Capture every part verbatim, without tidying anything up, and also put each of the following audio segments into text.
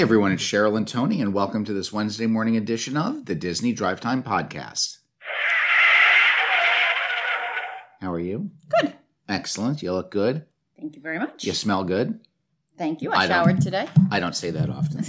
Hey everyone, it's Cheryl and Tony, and welcome to this Wednesday morning edition of the Disney Drive Time Podcast. How are you? Good. Excellent. You look good. Thank you very much. You smell good. Thank you. I, I showered today. I don't say that often.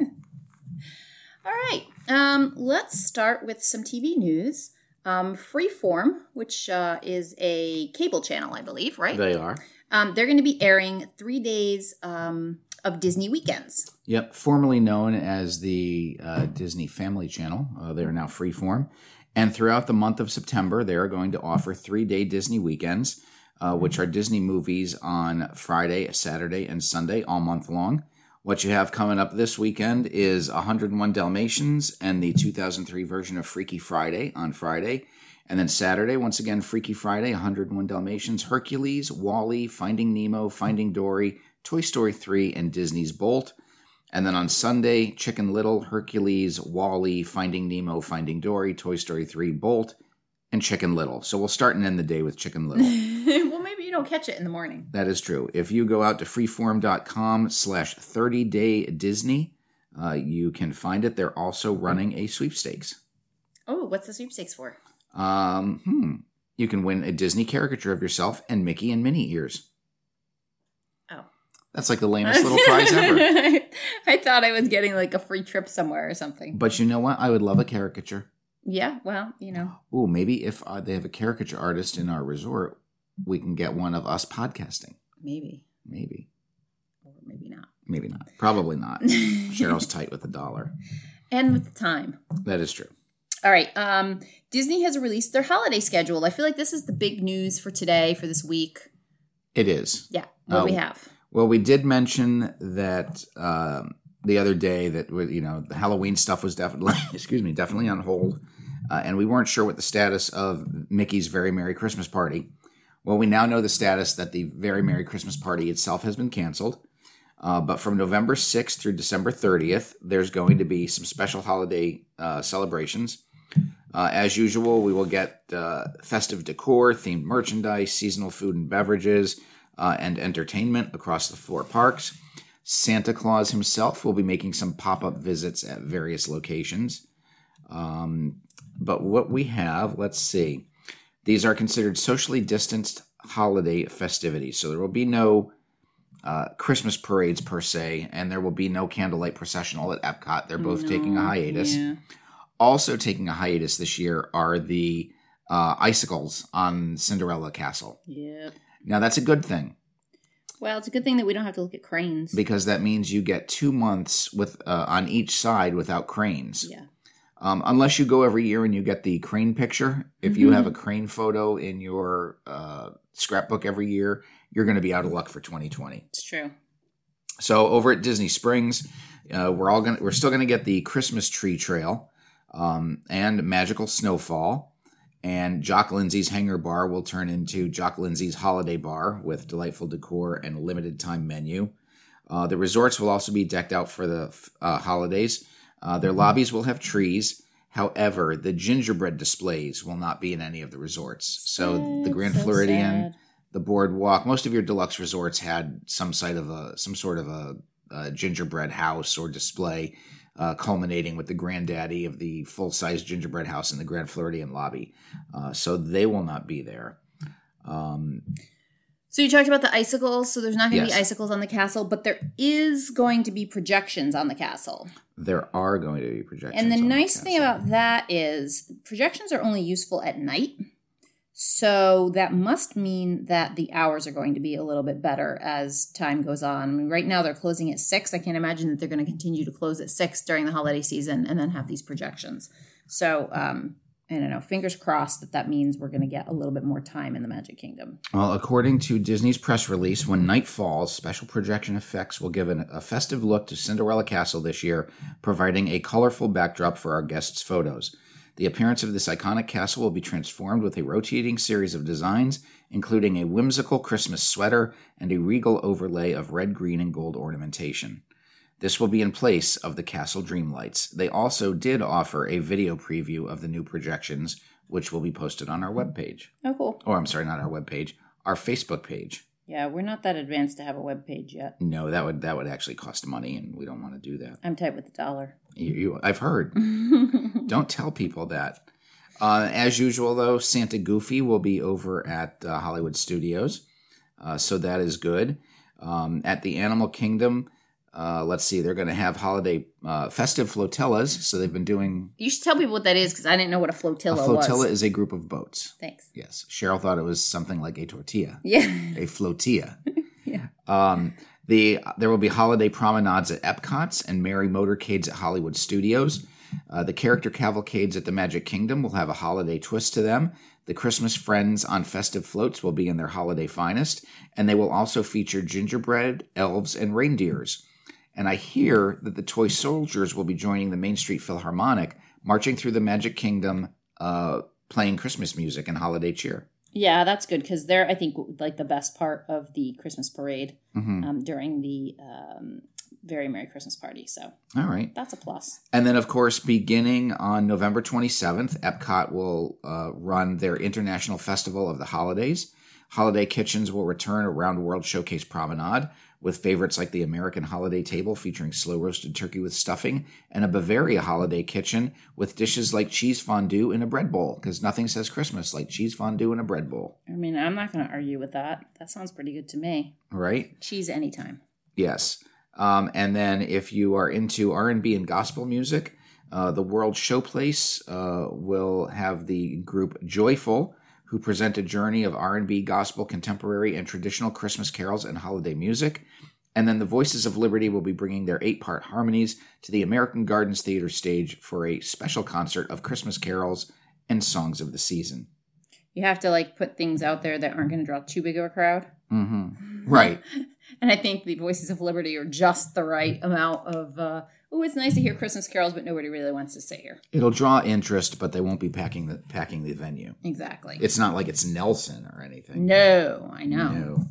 All right. Um, let's start with some T V news. Um, Freeform, which uh, is a cable channel, I believe, right? They are. Um, they're going to be airing three days um, of Disney Weekends. Yep, formerly known as the uh, Disney Family Channel. Uh, they are now Freeform. And throughout the month of September, they are going to offer three-day Disney Weekends, uh, which are Disney movies on Friday, Saturday, and Sunday all month long. What you have coming up this weekend is one oh one Dalmatians and the two thousand three version of Freaky Friday on Friday. And then Saturday, once again, Freaky Friday, one oh one Dalmatians, Hercules, Wall-E, Finding Nemo, Finding Dory, Toy Story three, and Disney's Bolt. And then on Sunday, Chicken Little, Hercules, Wall-E, Finding Nemo, Finding Dory, Toy Story three, Bolt, and Chicken Little. So we'll start and end the day with Chicken Little. Well, maybe you don't catch it in the morning. That is true. If you go out to freeform.com slash 30-day Disney, uh, you can find it. They're also running a sweepstakes. Oh, what's the sweepstakes for? Um, hmm. You can win a Disney caricature of yourself and Mickey and Minnie ears. Oh. That's like the lamest little prize ever. I thought I was getting like a free trip somewhere or something. But you know what? I would love a caricature. Yeah, well, you know. Ooh, maybe if uh, they have a caricature artist in our resort, we can get one of us podcasting. Maybe. Maybe. Or maybe not. Maybe not. Probably not. Cheryl's tight with the dollar. And with the time. That is true. All right. Um, Disney has released their holiday schedule. I feel like this is the big news for today, for this week. It is. Yeah. What uh, we have. Well, we did mention that uh, the other day that, you know, the Halloween stuff was definitely, excuse me, definitely on hold. Uh, and we weren't sure what the status of Mickey's Very Merry Christmas Party. Well, we now know the status that the Very Merry Christmas Party itself has been canceled. Uh, but from November sixth through December thirtieth, there's going to be some special holiday uh, celebrations. Uh, as usual, we will get uh, festive decor, themed merchandise, seasonal food and beverages, uh, and entertainment across the four parks. Santa Claus himself will be making some pop-up visits at various locations. Um, but what we have, let's see. These are considered socially distanced holiday festivities. So there will be no uh, Christmas parades per se, and there will be no candlelight processional at Epcot. They're both no, taking a hiatus. Yeah. Also taking a hiatus this year are the uh, icicles on Cinderella Castle. Yep. Now, that's a good thing. Well, it's a good thing that we don't have to look at cranes. Because that means you get two months with uh, on each side without cranes. Yeah. Um, unless you go every year and you get the crane picture. If mm-hmm. you have a crane photo in your uh, scrapbook every year, you're going to be out of luck for twenty twenty. It's true. So over at Disney Springs, uh, we're all going we're still going to get the Christmas tree trail um, and Magical Snowfall. And Jock Lindsay's Hangar Bar will turn into Jock Lindsay's Holiday Bar with delightful decor and a limited time menu. Uh, the resorts will also be decked out for the uh, holidays. Uh, their lobbies will have trees. However, the gingerbread displays will not be in any of the resorts. So sad, the Grand so Floridian, sad. the Boardwalk, most of your deluxe resorts had some side of a some sort of a, a gingerbread house or display, uh, culminating with the granddaddy of the full-size gingerbread house in the Grand Floridian lobby. Uh, so they will not be there. Um, so you talked about the icicles. So there's not going to yes. be icicles on the castle, but there is going to be projections on the castle. There are going to be projections. And the nice thing about that is projections are only useful at night. So that must mean that the hours are going to be a little bit better as time goes on. I mean, right now they're closing at six. I can't imagine that they're going to continue to close at six during the holiday season and then have these projections. So um, I don't know. Fingers crossed that that means we're going to get a little bit more time in the Magic Kingdom. Well, according to Disney's press release, when night falls, special projection effects will give an, a festive look to Cinderella Castle this year, providing a colorful backdrop for our guests' photos. The appearance of this iconic castle will be transformed with a rotating series of designs, including a whimsical Christmas sweater and a regal overlay of red, green, and gold ornamentation. This will be in place of the castle dream lights. They also did offer a video preview of the new projections, which will be posted on our webpage. Oh, cool. Or, I'm sorry, not our webpage, our Facebook page. Yeah, we're not that advanced to have a web page yet. No, that would that would actually cost money, and we don't want to do that. I'm tight with the dollar. You, you, I've heard. Don't tell people that. Uh, as usual, though, Santa Goofy will be over at uh, Hollywood Studios, uh, so that is good. Um, at the Animal Kingdom, uh, let's see, they're going to have holiday uh, festive flotillas, so they've been doing... You should tell people what that is, because I didn't know what a flotilla was. A flotilla was. Is a group of boats. Thanks. Yes. Cheryl thought it was something like a tortilla. Yeah. A flotilla. Yeah. Um, the there will be holiday promenades at Epcot's and merry motorcades at Hollywood Studios. Uh, the character cavalcades at the Magic Kingdom will have a holiday twist to them. The Christmas friends on festive floats will be in their holiday finest, and they will also feature gingerbread, elves, and reindeers. And I hear that the toy soldiers will be joining the Main Street Philharmonic, marching through the Magic Kingdom, uh, playing Christmas music and holiday cheer. Yeah, that's good, because they're, I think, like the best part of the Christmas parade mm-hmm. um, during the... Um Very Merry Christmas Party. So, all right, that's a plus. And then, of course, beginning on November twenty-seventh, Epcot will uh, run their International Festival of the Holidays. Holiday kitchens will return around World Showcase Promenade with favorites like the American Holiday Table featuring slow roasted turkey with stuffing and a Bavaria Holiday Kitchen with dishes like cheese fondue in a bread bowl, because nothing says Christmas like cheese fondue in a bread bowl. I mean, I'm not going to argue with that. That sounds pretty good to me. Right? Cheese anytime. Yes. Um, and then if you are into R and B and gospel music, uh, the World Showplace uh, will have the group Joyful, who present a journey of R and B, gospel, contemporary, and traditional Christmas carols and holiday music. And then the Voices of Liberty will be bringing their eight-part harmonies to the American Gardens Theater stage for a special concert of Christmas carols and songs of the season. You have to, like, put things out there that aren't going to draw too big of a crowd. Mm-hmm. Right. And I think the Voices of Liberty are just the right amount of, uh, oh, it's nice to hear Christmas carols, but nobody really wants to sit here. It'll draw interest, but they won't be packing the packing the venue. Exactly. It's not like it's Nelson or anything. No, I know. No.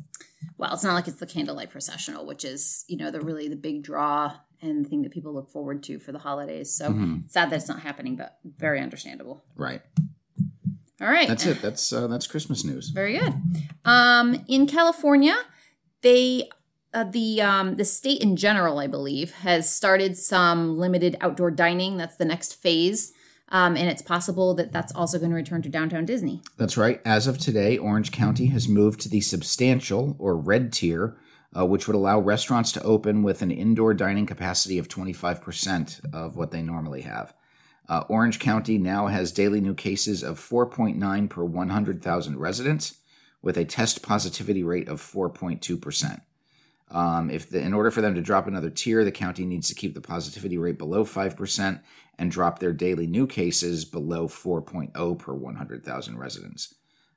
Well, it's not like it's the Candlelight Processional, which is, you know, the really the big draw and the thing that people look forward to for the holidays. So mm-hmm. sad that it's not happening, but very understandable. Right. All right. That's it. That's uh, that's Christmas news. Very good. Um, in California, they uh, the um, the state in general, I believe, has started some limited outdoor dining. That's the next phase. Um, and it's possible that that's also going to return to downtown Disney. That's right. As of today, Orange County has moved to the substantial or red tier, uh, which would allow restaurants to open with an indoor dining capacity of twenty-five percent of what they normally have. Uh, Orange County now has daily new cases of four point nine per one hundred thousand residents, with a test positivity rate of four point two percent. Um, if the, in order for them to drop another tier, the county needs to keep the positivity rate below five percent and drop their daily new cases below four point oh per one hundred thousand residents.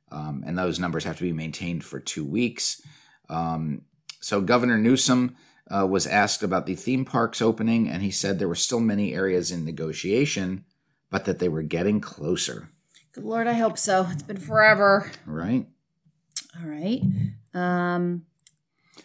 Um, and those numbers have to be maintained for two weeks. Um, so Governor Newsom Uh, was asked about the theme parks opening, and he said there were still many areas in negotiation, but that they were getting closer. Good Lord, I hope so. It's been forever. Right. All right. Um,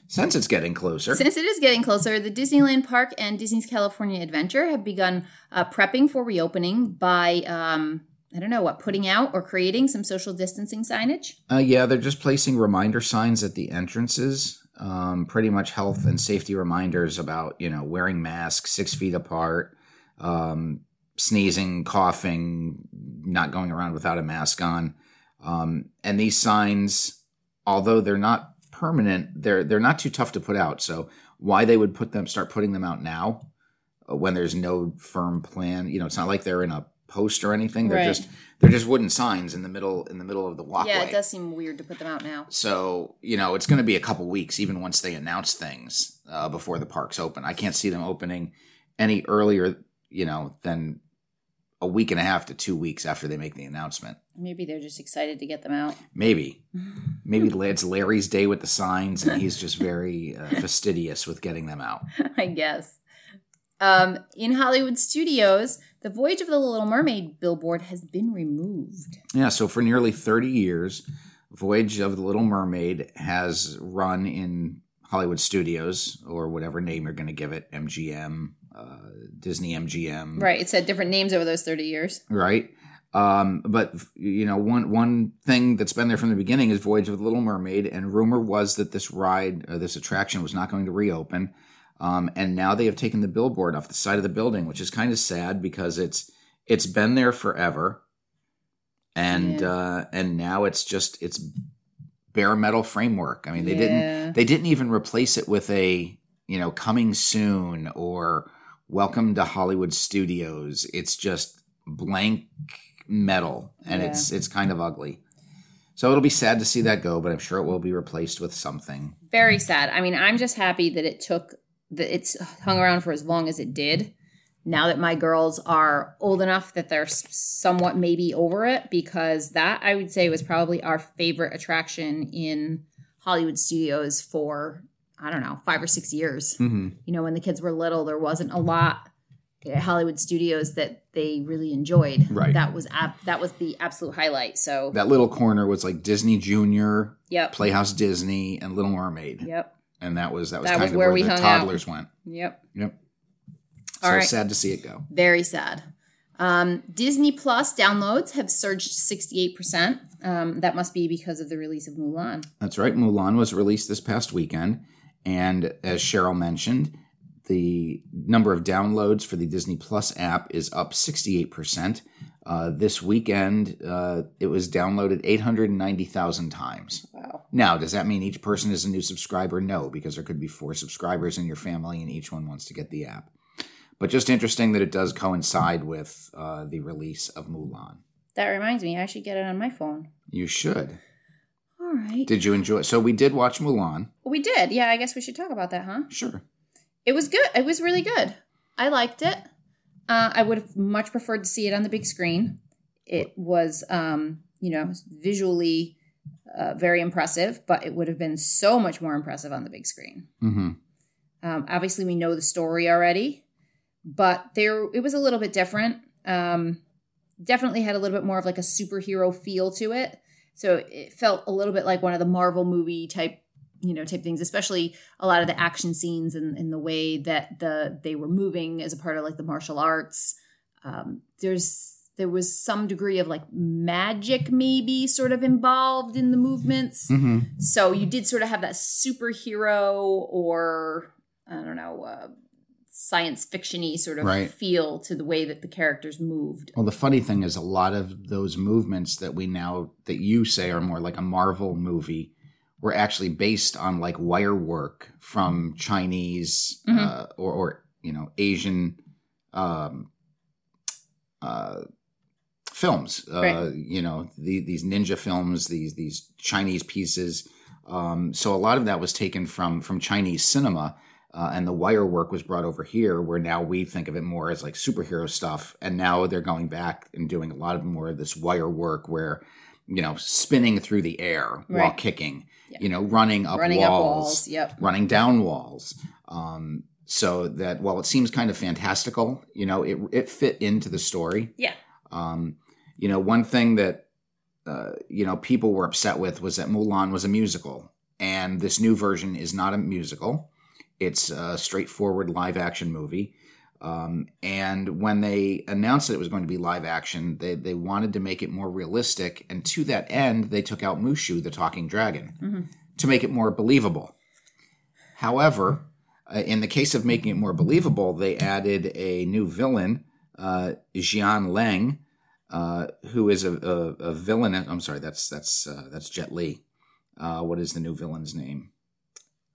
since it's getting closer. Since it is getting closer, the Disneyland Park and Disney's California Adventure have begun uh, prepping for reopening by... Um, I don't know, what, putting out or creating some social distancing signage? Uh, yeah, they're just placing reminder signs at the entrances, um, pretty much health and safety reminders about, you know, wearing masks, six feet apart, um, sneezing, coughing, not going around without a mask on. Um, and these signs, although they're not permanent, they're they're not too tough to put out. So why they would put them, start putting them out now when there's no firm plan, you know, it's not like they're in a post or anything. They're right. just they're just wooden signs in the middle in the middle of the walkway. Yeah, it does seem weird to put them out now. So, you know, it's going to be a couple weeks even once they announce things uh, before the parks open. I can't see them opening any earlier, you know, than a week and a half to two weeks after they make the announcement. Maybe they're just excited to get them out. Maybe. Maybe it's Larry's day with the signs and he's just very uh, fastidious with getting them out. I guess. Um, in Hollywood Studios, the Voyage of the Little Mermaid billboard has been removed. Yeah, so for nearly thirty years, Voyage of the Little Mermaid has run in Hollywood Studios, or whatever name you're going to give it, M G M, uh, Disney M G M. Right, it's had different names over those thirty years. Right, Um, but, you know, one one thing that's been there from the beginning is Voyage of the Little Mermaid, and rumor was that this ride, or this attraction, was not going to reopen. Um, and now they have taken the billboard off the side of the building, which is kind of sad because it's it's been there forever, and yeah. uh, and now it's just it's bare metal framework. I mean, they yeah. didn't they didn't even replace it with a, you know, coming soon or welcome to Hollywood Studios. It's just blank metal, and yeah. it's it's kind of ugly. So it'll be sad to see that go, but I'm sure it will be replaced with something. Very sad. I mean, I'm just happy that it took that it's hung around for as long as it did. Now that my girls are old enough that they're somewhat maybe over it, because that, I would say, was probably our favorite attraction in Hollywood Studios for, I don't know, five or six years. Mm-hmm. You know, when the kids were little, there wasn't a lot at Hollywood Studios that they really enjoyed. Right. That was ab- that was the absolute highlight. So that little corner was like Disney Junior, yep. Playhouse Disney, and Little Mermaid. Yep. And that was that was that kind was of where, where we the toddlers out. went. Yep. Yep. All so right. Sad to see it go. Very sad. Um, Disney Plus downloads have surged sixty-eight percent. Um, that must be because of the release of Mulan. That's right. Mulan was released this past weekend. And as Cheryl mentioned, the number of downloads for the Disney Plus app is up sixty-eight percent. Uh, this weekend, uh, it was downloaded eight hundred ninety thousand times. Wow. Now, does that mean each person is a new subscriber? No, because there could be four subscribers in your family and each one wants to get the app. But just interesting that it does coincide with uh, the release of Mulan. That reminds me, I should get it on my phone. You should. All right. Did you enjoy it? So we did watch Mulan. We did. Yeah, I guess we should talk about that, huh? Sure. It was good. It was really good. I liked it. Uh, I would have much preferred to see it on the big screen. It was, um, you know, visually uh, very impressive, but it would have been so much more impressive on the big screen. Mm-hmm. Um, obviously, we know the story already, but there it was a little bit different. Um, definitely had a little bit more of like a superhero feel to it. So it felt a little bit like one of the Marvel movie type, you know, type things, especially a lot of the action scenes and, and the way that the they were moving as a part of like the martial arts. Um, there's there was some degree of like magic maybe sort of involved in the movements. Mm-hmm. So you did sort of have that superhero or, I don't know, uh, science fiction-y sort of right. feel to the way that the characters moved. Well, the funny thing is a lot of those movements that we now, that you say are more like a Marvel movie, were actually based on like wire work from Chinese mm-hmm. uh, or, or, you know, Asian um, uh, films, uh, right. you know, the, these ninja films, these, these Chinese pieces. Um, so a lot of that was taken from, from Chinese cinema uh, and the wire work was brought over here where now we think of it more as like superhero stuff. And now they're going back and doing a lot of more of this wire work where, you know, spinning through the air right. while kicking, yeah. you know, running up running walls, up walls yep. running down walls. Um, so that while it seems kind of fantastical, you know, it it fit into the story. Yeah. Um, you know, one thing that, uh, you know, people were upset with was that Mulan was a musical and this new version is not a musical. It's a straightforward live action movie. Um, and when they announced that it was going to be live action, they, they wanted to make it more realistic. And to that end, they took out Mushu, the talking dragon, mm-hmm. to make it more believable. However, uh, in the case of making it more believable, they added a new villain, uh, Xian Leng, uh, who is a, a, a villain. I'm sorry, that's, that's, uh, that's Jet Li. Uh, what is the new villain's name?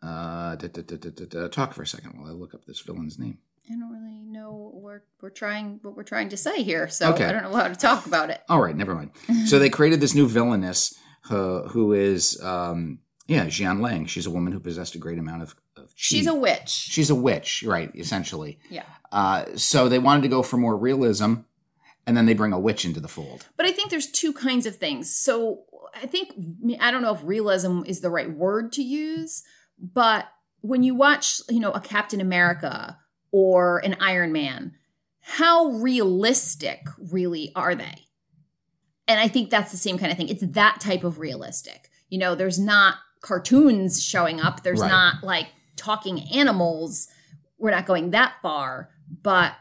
Uh, da, da, da, da, da, talk for a second while I look up this villain's name. I don't really know what we're, we're trying, what we're trying to say here, so okay. I don't know how to talk about it. All right, never mind. So they created this new villainess uh, who is, um, yeah, Xian Leng. She's a woman who possessed a great amount of, of chi. She's a witch. She's a witch, right, essentially. Yeah. Uh, so they wanted to go for more realism, and then they bring a witch into the fold. But I think there's two kinds of things. So I think, I don't know if realism is the right word to use, but when you watch, you know, a Captain America or an Iron Man, how realistic really are they? And I think that's the same kind of thing. It's that type of realistic. You know, there's not cartoons showing up. There's right. not like talking animals. We're not going that far. But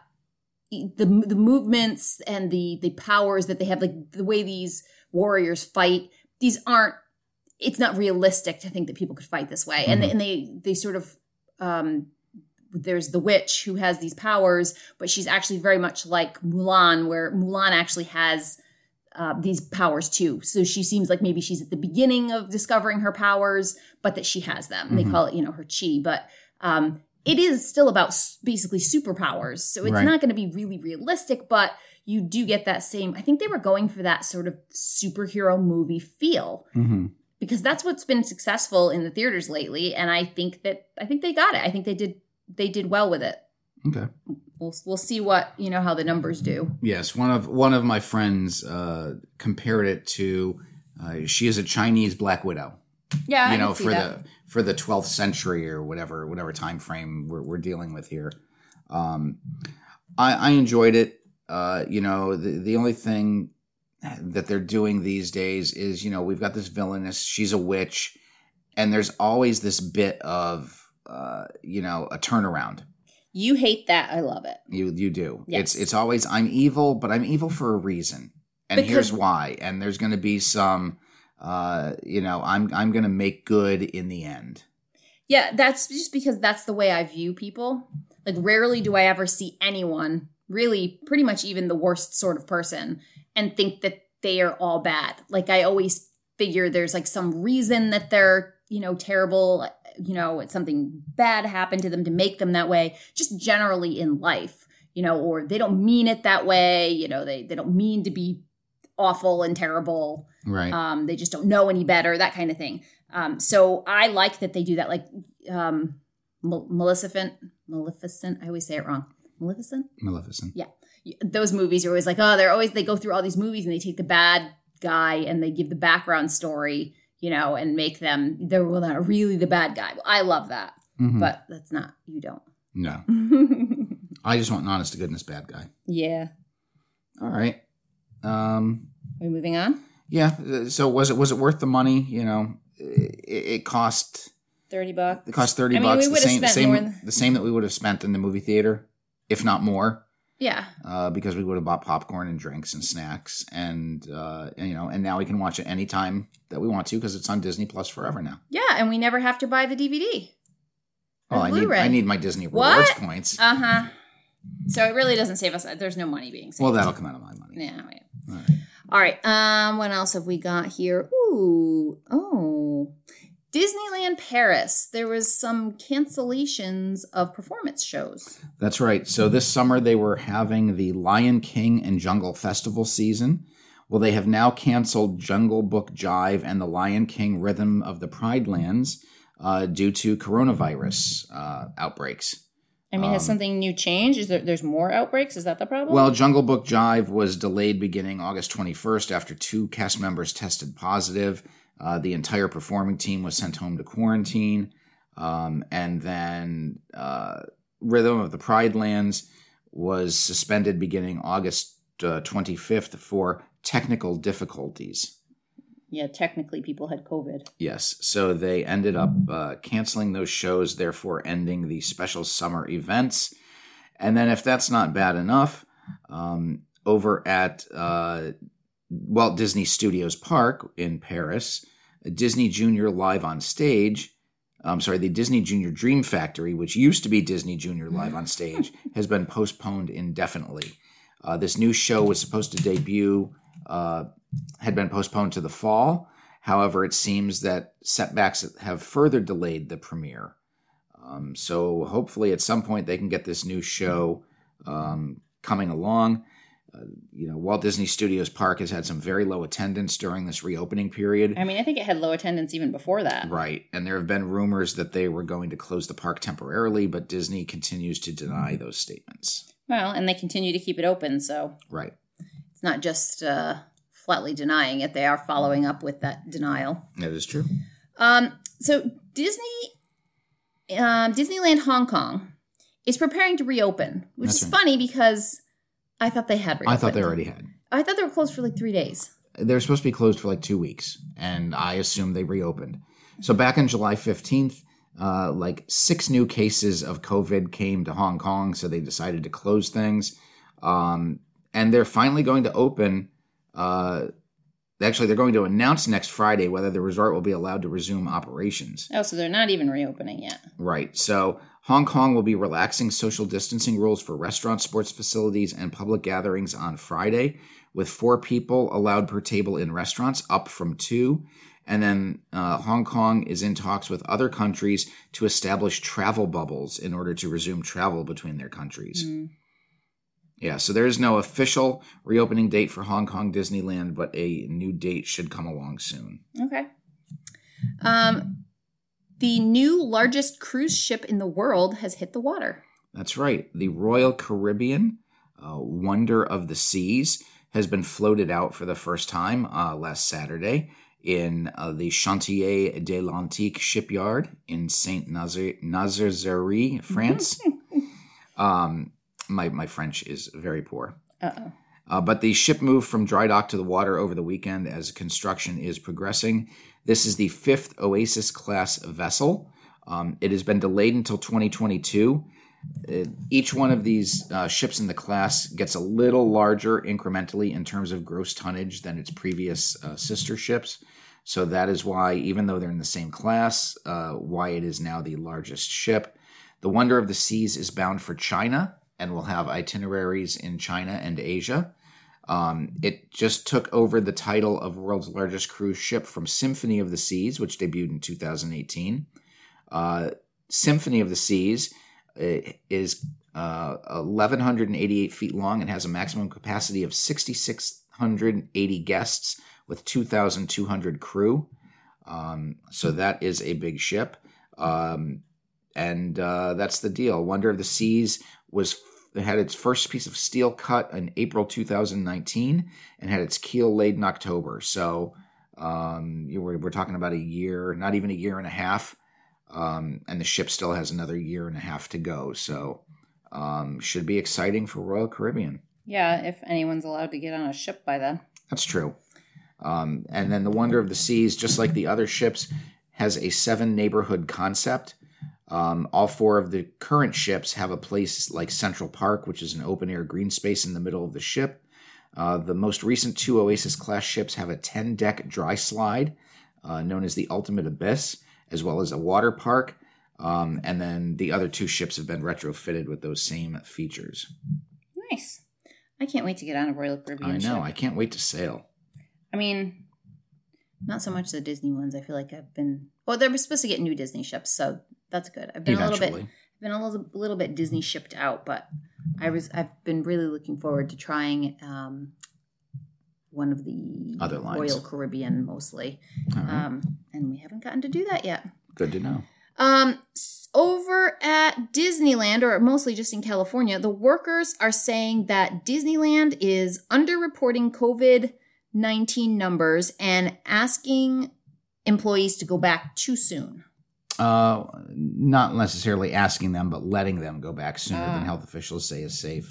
the the movements and the the powers that they have, like the way these warriors fight, these aren't, it's not realistic to think that people could fight this way. Mm-hmm. And, they, and they, they sort of, um, there's the witch who has these powers, but she's actually very much like Mulan, where Mulan actually has uh, these powers too. So she seems like maybe she's at the beginning of discovering her powers, but that she has them. Mm-hmm. They call it, you know, her chi, but um, it is still about basically superpowers. So it's right. not going to be really realistic, but you do get that same, I think they were going for that sort of superhero movie feel. Mm-hmm. Because that's what's been successful in the theaters lately, and I think that I think they got it. I think they did they did well with it. Okay, we'll we'll see what you know how the numbers do. Yes, one of one of my friends uh, compared it to uh, she is a Chinese Black Widow. Yeah, you I know can see for that. the for the twelfth century or whatever whatever time frame we're, we're dealing with here. Um, I, I enjoyed it. Uh, you know, the the only thing that they're doing these days is, you know, we've got this villainess, she's a witch, and there's always this bit of, uh, you know, a turnaround. You hate that. I love it. You you do. Yes. It's it's always, I'm evil, but I'm evil for a reason. And because- here's why. And there's going to be some, uh, you know, I'm I'm going to make good in the end. Yeah, that's just because that's the way I view people. Like, rarely do I ever see anyone, really, pretty much even the worst sort of person, and think that they are all bad. Like, I always figure there's like some reason that they're, you know, terrible, you know, something bad happened to them to make them that way, just generally in life, you know, or they don't mean it that way. You know, they, they don't mean to be awful and terrible. Right. Um, they just don't know any better, that kind of thing. Um, so I like that they do that. Like, um, Mal- Maleficent, Maleficent. I always say it wrong. Maleficent? Maleficent. Yeah. Those movies are always like, oh, they're always, they go through all these movies and they take the bad guy and they give the background story, you know, and make them, they're well, not really the bad guy. Well, I love that, mm-hmm. but that's not, you don't. No. I just want an honest to goodness bad guy. Yeah. All right. Um, are we moving on? Yeah. So was it, was it worth the money? You know, it, it cost thirty bucks. It cost thirty I mean, bucks. We the same, spent same, more than- the same that we would have spent in the movie theater, if not more. Yeah. Uh, because we would have bought popcorn and drinks and snacks, and, uh, and you know, and now we can watch it anytime that we want to because it's on Disney Plus forever now. Yeah, and we never have to buy the D V D. Well, I need, I need my Disney what? Rewards points. Uh huh. So it really doesn't save us. There's no money being saved. Well, that'll come out of my money. Yeah. Right. All right. All right. Um, what else have we got here? Ooh. Oh. Disneyland Paris, there was some cancellations of performance shows. That's right. So this summer they were having the Lion King and Jungle Festival season. Well, they have now canceled Jungle Book Jive and the Lion King Rhythm of the Pride Lands uh, due to coronavirus uh, outbreaks. I mean, has um, something new changed? Is there, there's more outbreaks? Is that the problem? Well, Jungle Book Jive was delayed beginning August twenty-first after two cast members tested positive. Uh, the entire performing team was sent home to quarantine. Um, and then uh, Rhythm of the Pride Lands was suspended beginning August uh, twenty-fifth for technical difficulties. Yeah, technically people had COVID. Yes. So they ended up uh, canceling those shows, therefore ending the special summer events. And then if that's not bad enough, um, over at uh, Walt Disney Studios Park in Paris, Disney Junior Live on Stage, I'm sorry, the Disney Junior Dream Factory, which used to be Disney Junior Live on Stage, has been postponed indefinitely. Uh, this new show was supposed to debut, uh, had been postponed to the fall. However, it seems that setbacks have further delayed the premiere. Um, so hopefully at some point they can get this new show um, coming along. Uh, you know, Walt Disney Studios Park has had some very low attendance during this reopening period. I mean, I think it had low attendance even before that. Right. And there have been rumors that they were going to close the park temporarily, but Disney continues to deny those statements. Well, and they continue to keep it open, so. Right. It's not just uh, flatly denying it. They are following up with that denial. That is true. Um, so Disney, uh, Disneyland Hong Kong is preparing to reopen, which That's is right. funny because... I thought they had reopened. I thought they already had. I thought they were closed for like three days. They were supposed to be closed for like two weeks, and I assume they reopened. So back on July fifteenth, uh, like six new cases of COVID came to Hong Kong, so they decided to close things. Um, and they're finally going to open uh, – actually, they're going to announce next Friday whether the resort will be allowed to resume operations. Oh, so they're not even reopening yet. Right. So Hong Kong will be relaxing social distancing rules for restaurants, sports facilities, and public gatherings on Friday, with four people allowed per table in restaurants, up from two. And then uh, Hong Kong is in talks with other countries to establish travel bubbles in order to resume travel between their countries. Mm. Yeah, so there is no official reopening date for Hong Kong Disneyland, but a new date should come along soon. Okay. Um, the new largest cruise ship in the world has hit the water. That's right. The Royal Caribbean, uh, Wonder of the Seas, has been floated out for the first time uh, last Saturday in uh, the Chantier de l'Antique shipyard in Saint-Nazaire, France. um, my, my French is very poor. Uh-oh. Uh, but the ship moved from dry dock to the water over the weekend as construction is progressing. This is the fifth Oasis-class vessel. Um, it has been delayed until twenty twenty-two. Each one of these uh, ships in the class gets a little larger incrementally in terms of gross tonnage than its previous uh, sister ships. So that is why, even though they're in the same class, uh, why it is now the largest ship. The Wonder of the Seas is bound for China and will have itineraries in China and Asia. Um, it just took over the title of world's largest cruise ship from Symphony of the Seas, which debuted in two thousand eighteen. Uh, Symphony of the Seas It is uh, eleven eighty-eight feet long and has a maximum capacity of six thousand six hundred eighty guests with two thousand two hundred crew. Um, so that is a big ship. Um, and uh, that's the deal. Wonder of the Seas was had its first piece of steel cut in April two thousand nineteen and had its keel laid in October. So um, we're, we're talking about a year, not even a year and a half. Um, and the ship still has another year and a half to go. So um, should be exciting for Royal Caribbean. Yeah, if anyone's allowed to get on a ship by then. That's true. Um, and then the Wonder of the Seas, just like the other ships, has a seven neighborhood concept. Um, all four of the current ships have a place like Central Park, which is an open-air green space in the middle of the ship. Uh, the most recent two Oasis-class ships have a ten-deck dry slide uh, known as the Ultimate Abyss, as well as a water park. Um, and then the other two ships have been retrofitted with those same features. Nice. I can't wait to get on a Royal Caribbean I know. Ship. I can't wait to sail. I mean, not so much the Disney ones. I feel like I've been... Well, they're supposed to get new Disney ships, so that's good. I've been Eventually. a little bit been a little, little bit Disney shipped out, but I was, I've been really looking forward to trying um, one of the other lines. Royal Caribbean mostly. All right. Um, and we haven't gotten to do that yet. Good to know. Um, over at Disneyland, or mostly just in California, the workers are saying that Disneyland is underreporting COVID nineteen numbers and asking employees to go back too soon. Uh, not necessarily asking them, but letting them go back sooner uh. than health officials say is safe.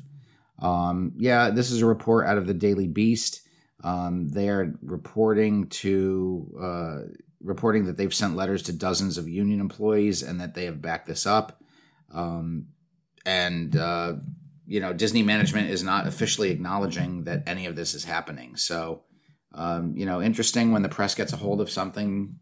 Um, yeah, this is a report out of the Daily Beast. Um, they are reporting to uh, reporting that they've sent letters to dozens of union employees and that they have backed this up. Um, and, uh, you know, Disney management is not officially acknowledging that any of this is happening. So, um, you know, interesting when the press gets a hold of something,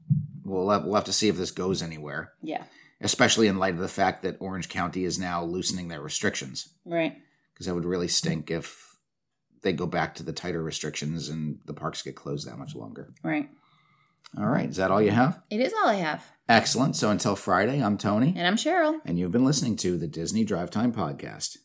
we'll have, we'll have to see if this goes anywhere. Yeah. Especially in light of the fact that Orange County is now loosening their restrictions. Right. Because that would really stink if they go back to the tighter restrictions and the parks get closed that much longer. Right. All right. Is that all you have? It is all I have. Excellent. So until Friday, I'm Tony. And I'm Cheryl. And you've been listening to the Disney Drive Time Podcast.